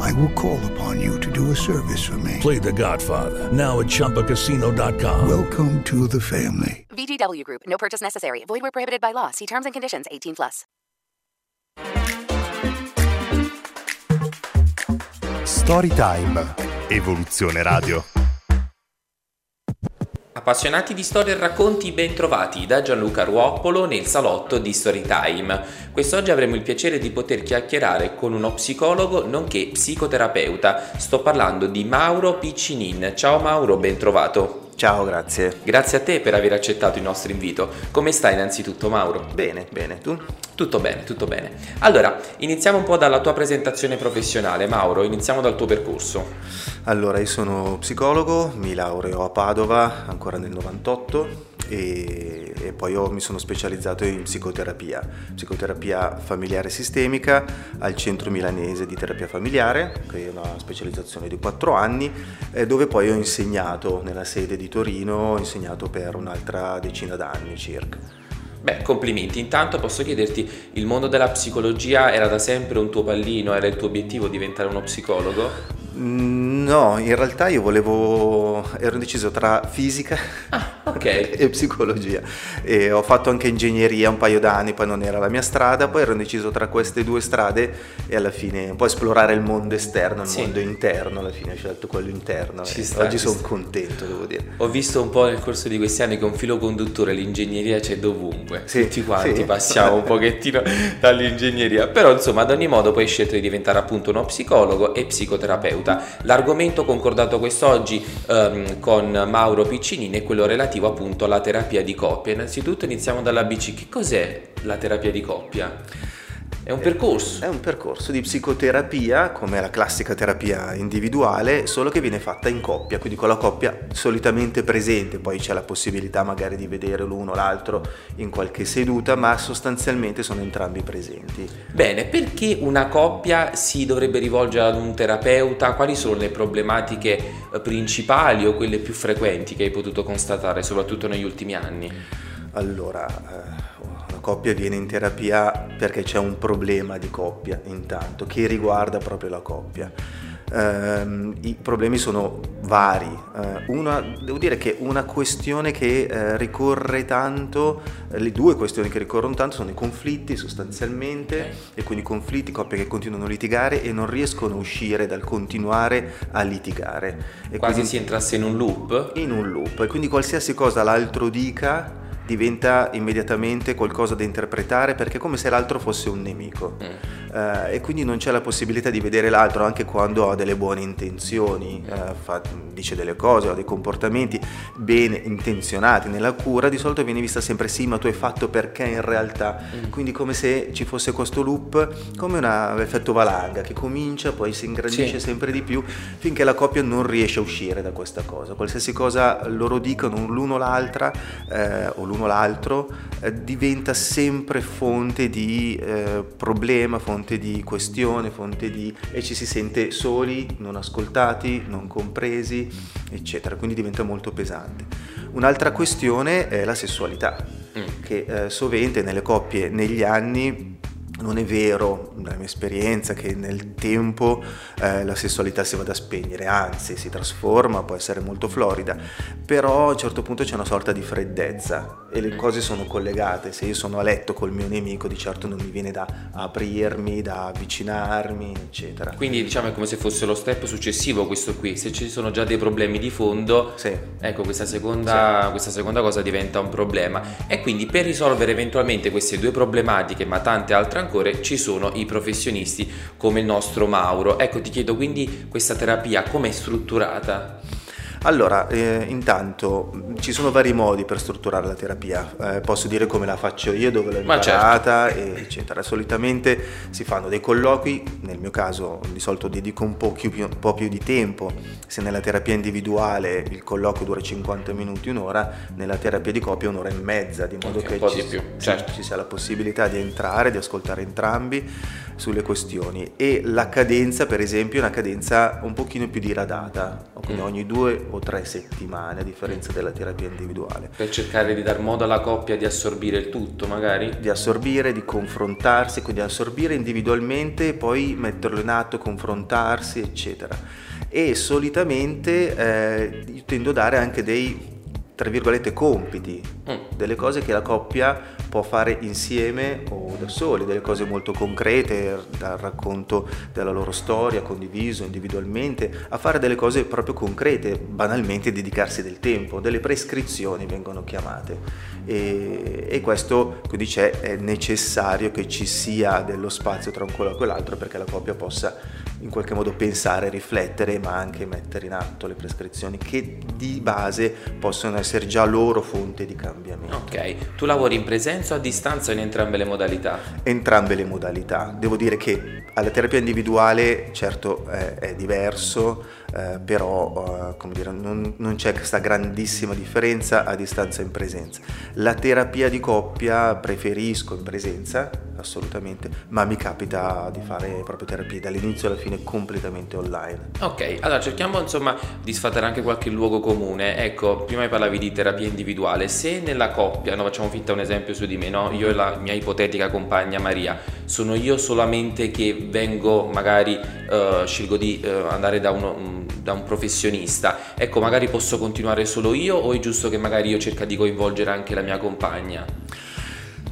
I will call upon you to do a service for me. Play The Godfather now at ChumbaCasino.com. Welcome to the family. VGW Group. No purchase necessary. Void where prohibited by law. See terms and conditions. 18 plus. Storytime Evoluzione Radio. Appassionati di storie e racconti, ben trovati da Gianluca Ruoppolo nel salotto di Storytime. Quest'oggi avremo il piacere di poter chiacchierare con uno psicologo nonché psicoterapeuta. Sto parlando di Mauro Piccinin. Ciao Mauro, ben trovato. Ciao, grazie. Grazie a te per aver accettato il nostro invito. Come stai innanzitutto, Mauro? Bene, bene. Tu? Tutto bene, tutto bene. Allora, iniziamo un po' dalla tua presentazione professionale, Mauro. Iniziamo dal tuo percorso. Allora, io sono psicologo, mi laureo a Padova, ancora nel 98, e poi io mi sono specializzato in psicoterapia familiare sistemica al Centro Milanese di Terapia Familiare, che è una specializzazione di 4 anni, dove poi ho insegnato nella sede di Torino, ho insegnato per un'altra decina d'anni circa. Beh, complimenti. Intanto posso chiederti, il mondo della psicologia era da sempre un tuo pallino? Era il tuo obiettivo diventare uno psicologo? No, in realtà io ero indeciso tra fisica e psicologia, e ho fatto anche ingegneria un paio d'anni, poi non era la mia strada, poi ero indeciso tra queste due strade e alla fine un po' esplorare il mondo esterno, il mondo interno, alla fine ho scelto quello interno. Oggi sono contento, devo dire. Ho visto un po' nel corso di questi anni che un filo conduttore, l'ingegneria c'è dovunque. Tutti quanti passiamo un pochettino dall'ingegneria, però insomma ad ogni modo puoi scegliere di diventare appunto uno psicologo e psicoterapeuta. L'argomento concordato quest'oggi con Mauro Piccinin è quello relativo appunto alla terapia di coppia. Innanzitutto iniziamo dalla BC. Che cos'è la terapia di coppia? È un percorso. È un percorso di psicoterapia, come la classica terapia individuale, solo che viene fatta in coppia, quindi con la coppia solitamente presente, poi c'è la possibilità magari di vedere l'uno o l'altro in qualche seduta, ma sostanzialmente sono entrambi presenti. Bene, perché una coppia si dovrebbe rivolgere ad un terapeuta? Quali sono le problematiche principali o quelle più frequenti che hai potuto constatare, soprattutto negli ultimi anni? Allora, coppia viene in terapia perché c'è un problema di coppia, intanto, che riguarda proprio la coppia. I problemi sono vari. Devo dire che una questione che ricorre tanto, le due questioni che ricorrono tanto sono i conflitti sostanzialmente, e quindi conflitti, coppie che continuano a litigare e non riescono a uscire dal continuare a litigare. E quasi quindi si entrasse in un loop? In un loop, e quindi qualsiasi cosa l'altro dica diventa immediatamente qualcosa da interpretare, perché è come se l'altro fosse un nemico. E quindi non c'è la possibilità di vedere l'altro, anche quando ha delle buone intenzioni, dice delle cose, ha dei comportamenti bene intenzionati nella cura, di solito viene vista sempre sì, ma tu hai fatto perché in realtà. Quindi come se ci fosse questo loop, come un effetto valanga che comincia, poi si ingrandisce sempre di più, finché la coppia non riesce a uscire da questa cosa. Qualsiasi cosa loro dicono l'uno o l'altra, o l'uno l'altro, diventa sempre fonte di problema, fonte di questione, e ci si sente soli, non ascoltati, non compresi, eccetera, quindi diventa molto pesante. Un'altra questione è la sessualità, che sovente nelle coppie negli anni Non è vero, dalla mia esperienza, che nel tempo la sessualità si vada a spegnere, anzi si trasforma, può essere molto florida, però a un certo punto c'è una sorta di freddezza e le cose sono collegate. Se io sono a letto col mio nemico, di certo non mi viene da aprirmi, da avvicinarmi, eccetera. Quindi diciamo è come se fosse lo step successivo questo qui, se ci sono già dei problemi di fondo, sì. Ecco, questa seconda cosa diventa un problema, e quindi per risolvere eventualmente queste due problematiche, ma tante altre ancora, ci sono i professionisti come il nostro Mauro. Ecco, ti chiedo quindi questa terapia com'è strutturata? Allora, intanto ci sono vari modi per strutturare la terapia, posso dire come la faccio io, dove l'ho imparata, certo. Eccetera. Solitamente si fanno dei colloqui, nel mio caso di solito dedico un po' più di tempo. Se nella terapia individuale il colloquio dura 50 minuti, un'ora, nella terapia di coppia un'ora e mezza, di modo che ci sia la possibilità di entrare, di ascoltare entrambi sulle questioni. E la cadenza, per esempio, è una cadenza un pochino più diradata, quindi ogni 2 o 3 settimane, a differenza della terapia individuale, per cercare di dar modo alla coppia di assorbire il tutto, magari di confrontarsi, quindi assorbire individualmente e poi metterlo in atto, confrontarsi, eccetera. E solitamente io tendo a dare anche dei, tra virgolette, compiti, delle cose che la coppia può fare insieme o da soli, delle cose molto concrete, dal racconto della loro storia condiviso individualmente, a fare delle cose proprio concrete, banalmente dedicarsi del tempo, delle prescrizioni vengono chiamate, e questo, quindi, è necessario che ci sia dello spazio tra un colloquio e l'altro, perché la coppia possa in qualche modo pensare, riflettere, ma anche mettere in atto le prescrizioni che di base possono essere già loro fonte di cambiamento. Ok, tu lavori in presenza o a distanza, in entrambe le modalità? Entrambe le modalità. Devo dire che alla terapia individuale, certo, è diverso, però non c'è questa grandissima differenza a distanza e in presenza. La terapia di coppia preferisco in presenza, assolutamente, ma mi capita di fare proprio terapie dall'inizio alla fine completamente online. Ok, allora cerchiamo insomma di sfatare anche qualche luogo comune. Ecco, prima parlavi di terapia individuale. Se nella coppia, facciamo finta un esempio su di me, io e la mia ipotetica compagna Maria, sono io solamente che vengo, magari scelgo di andare da un professionista, ecco, magari posso continuare solo io, o è giusto che magari io cerca di coinvolgere anche la mia compagna?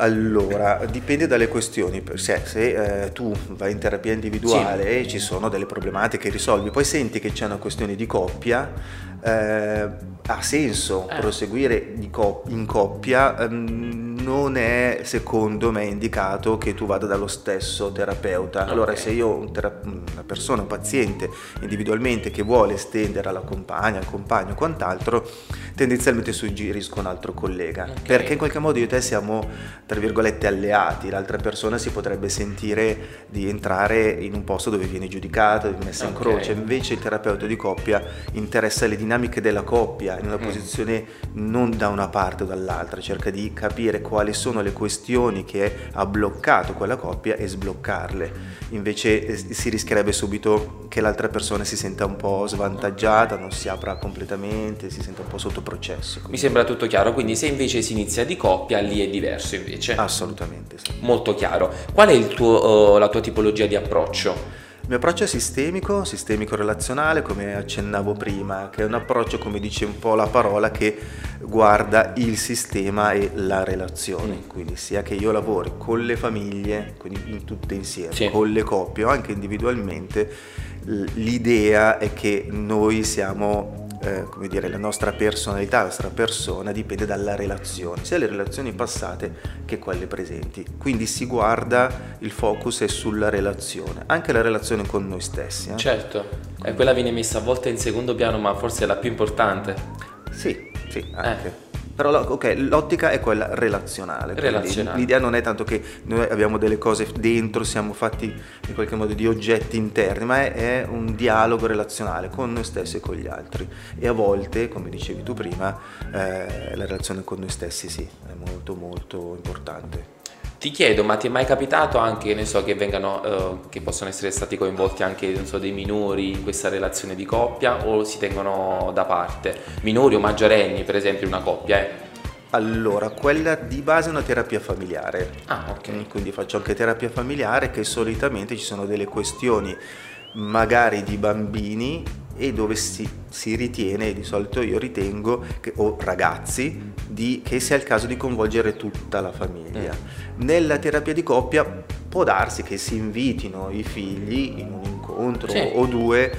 Allora, dipende dalle questioni. Se tu vai in terapia individuale, sì, e ci sono delle problematiche, risolvi, poi senti che c'è una questione di coppia, ha senso proseguire in coppia. Non è, secondo me, indicato che tu vada dallo stesso terapeuta. Okay. Allora, se io una persona, un paziente individualmente che vuole estendere alla compagna, al compagno, quant'altro, tendenzialmente suggerisco un altro collega, okay, perché in qualche modo io e te siamo, tra virgolette, alleati. L'altra persona si potrebbe sentire di entrare in un posto dove viene giudicata, messa in croce. Invece il terapeuta di coppia interessa le dinamiche della coppia, in una posizione non da una parte o dall'altra, cerca di capire quali sono le questioni che ha bloccato quella coppia e sbloccarle. Invece si rischierebbe subito che l'altra persona si senta un po' svantaggiata, non si apra completamente, si senta un po' sotto processo. Mi sembra tutto chiaro. Quindi se invece si inizia di coppia, lì è diverso invece? Assolutamente sì. Molto chiaro. Qual è la tua tipologia di approccio? Il mio approccio è sistemico relazionale, come accennavo prima, che è un approccio, come dice un po' la parola, che guarda il sistema e la relazione, quindi sia che io lavori con le famiglie, quindi tutte insieme, sì, con le coppie o anche individualmente, l'idea è che noi siamo... la nostra personalità, la nostra persona dipende dalla relazione, sia le relazioni passate che quelle presenti, quindi si guarda, il focus è sulla relazione, anche la relazione con noi stessi. Certo, e quella viene messa a volte in secondo piano, ma forse è la più importante. Sì, anche. Però l'ottica è quella relazionale. L'idea non è tanto che noi abbiamo delle cose dentro, siamo fatti in qualche modo di oggetti interni, ma è un dialogo relazionale con noi stessi e con gli altri, e a volte, come dicevi tu prima, la relazione con noi stessi è molto molto importante. Ti chiedo, ma ti è mai capitato anche, che vengano, che possono essere stati coinvolti anche, dei minori in questa relazione di coppia, o si tengono da parte? Minori o maggiorenni, per esempio, in una coppia? Allora, quella di base è una terapia familiare. Ah, ok. Quindi faccio anche terapia familiare, che solitamente ci sono delle questioni magari di bambini e dove si ritiene, di solito io ritengo, o ragazzi, che sia il caso di coinvolgere tutta la famiglia. Nella terapia di coppia può darsi che si invitino i figli in un incontro o due,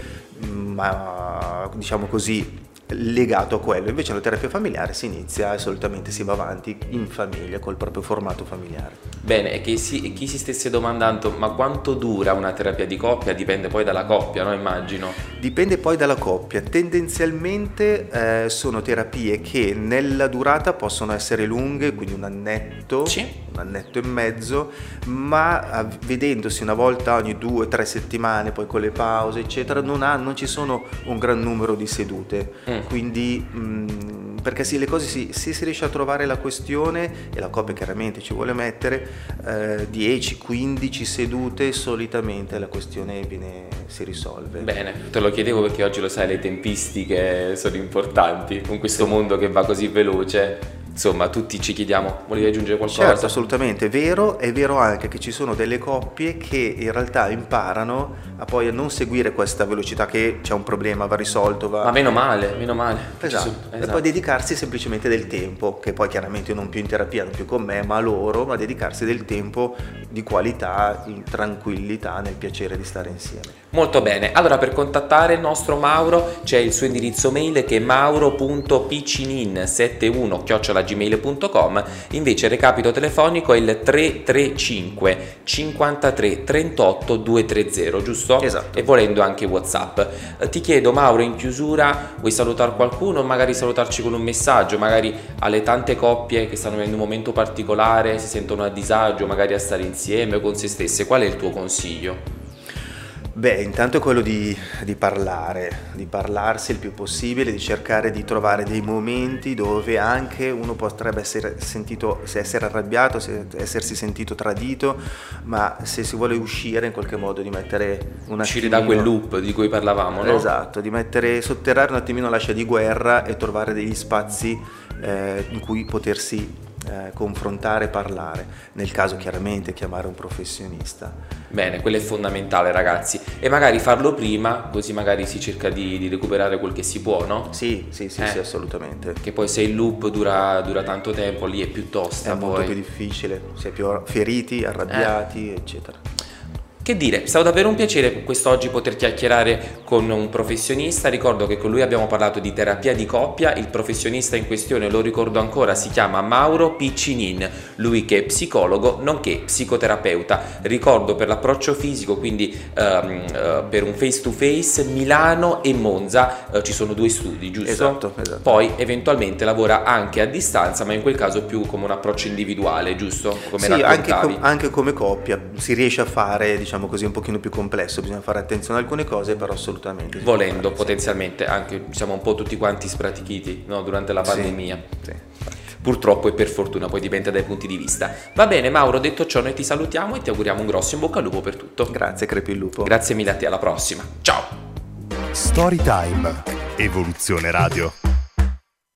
ma diciamo così legato a quello. Invece la terapia familiare si inizia e solitamente si va avanti in famiglia col proprio formato familiare. Bene, e chi si stesse domandando ma quanto dura una terapia di coppia, dipende poi dalla coppia, no? Immagino. Dipende poi dalla coppia. Tendenzialmente sono terapie che nella durata possono essere lunghe, quindi un annetto e mezzo, ma vedendosi una volta ogni 2-3 settimane, poi con le pause eccetera, non ci sono un gran numero di sedute. Quindi perché le cose se si riesce a trovare la questione, e la coppia chiaramente ci vuole mettere 10-15 sedute, solitamente la questione si risolve. Bene, te lo chiedevo perché oggi, lo sai, le tempistiche sono importanti con questo mondo che va così veloce. Insomma, tutti ci chiediamo, volevi aggiungere qualcosa? Certo, assolutamente, è vero anche che ci sono delle coppie che in realtà imparano a poi non seguire questa velocità, che c'è un problema, va risolto, va... Ma meno male. Esatto. E poi dedicarsi semplicemente del tempo, che poi chiaramente non più in terapia, non più con me, ma loro, ma dedicarsi del tempo di qualità, in tranquillità, nel piacere di stare insieme. Molto bene, allora per contattare il nostro Mauro c'è il suo indirizzo mail che è mauro.piccinin71@gmail.com, invece il recapito telefonico è il 335 53 38 230, giusto? Esatto. E volendo anche WhatsApp. Ti chiedo, Mauro, in chiusura vuoi salutare qualcuno, magari salutarci con un messaggio, magari alle tante coppie che stanno vivendo un momento particolare, si sentono a disagio magari a stare insieme o con se stesse, qual è il tuo consiglio? Beh, intanto è quello di parlarsi il più possibile, di cercare di trovare dei momenti dove anche uno potrebbe essere arrabbiato, essersi sentito tradito, ma se si vuole uscire in qualche modo, di uscire da quel loop di cui parlavamo, no? Esatto, di sotterrare un attimino l'ascia di guerra e trovare degli spazi in cui potersi confrontare, parlare, nel caso chiaramente chiamare un professionista. Bene, quello è fondamentale, ragazzi, e magari farlo prima, così magari si cerca di recuperare quel che si può, no? Sì, assolutamente. Che poi se il loop dura tanto tempo, lì è più tosta, è poi molto più difficile, si è più feriti, arrabbiati, eccetera. Che dire, è stato davvero un piacere quest'oggi poter chiacchierare con un professionista. Ricordo che con lui abbiamo parlato di terapia di coppia. Il professionista in questione, lo ricordo ancora, si chiama Mauro Piccinin, lui che è psicologo nonché psicoterapeuta. Ricordo per l'approccio fisico, quindi per un face to face, Milano e Monza, ci sono 2 studi, giusto? Esatto. Poi eventualmente lavora anche a distanza, ma in quel caso più come un approccio individuale, giusto? Come sì, anche come coppia si riesce a fare, diciamo così, un pochino più complesso, bisogna fare attenzione a alcune cose, però assolutamente volendo potenzialmente anche, siamo un po' tutti quanti spratichiti, no? Durante la pandemia, sì. Purtroppo e per fortuna, poi dipende dai punti di vista. Va bene, Mauro, detto ciò noi ti salutiamo e ti auguriamo un grosso in bocca al lupo per tutto. Grazie, crepi il lupo. Grazie mille a te, alla prossima, ciao. Storytime Evoluzione Radio.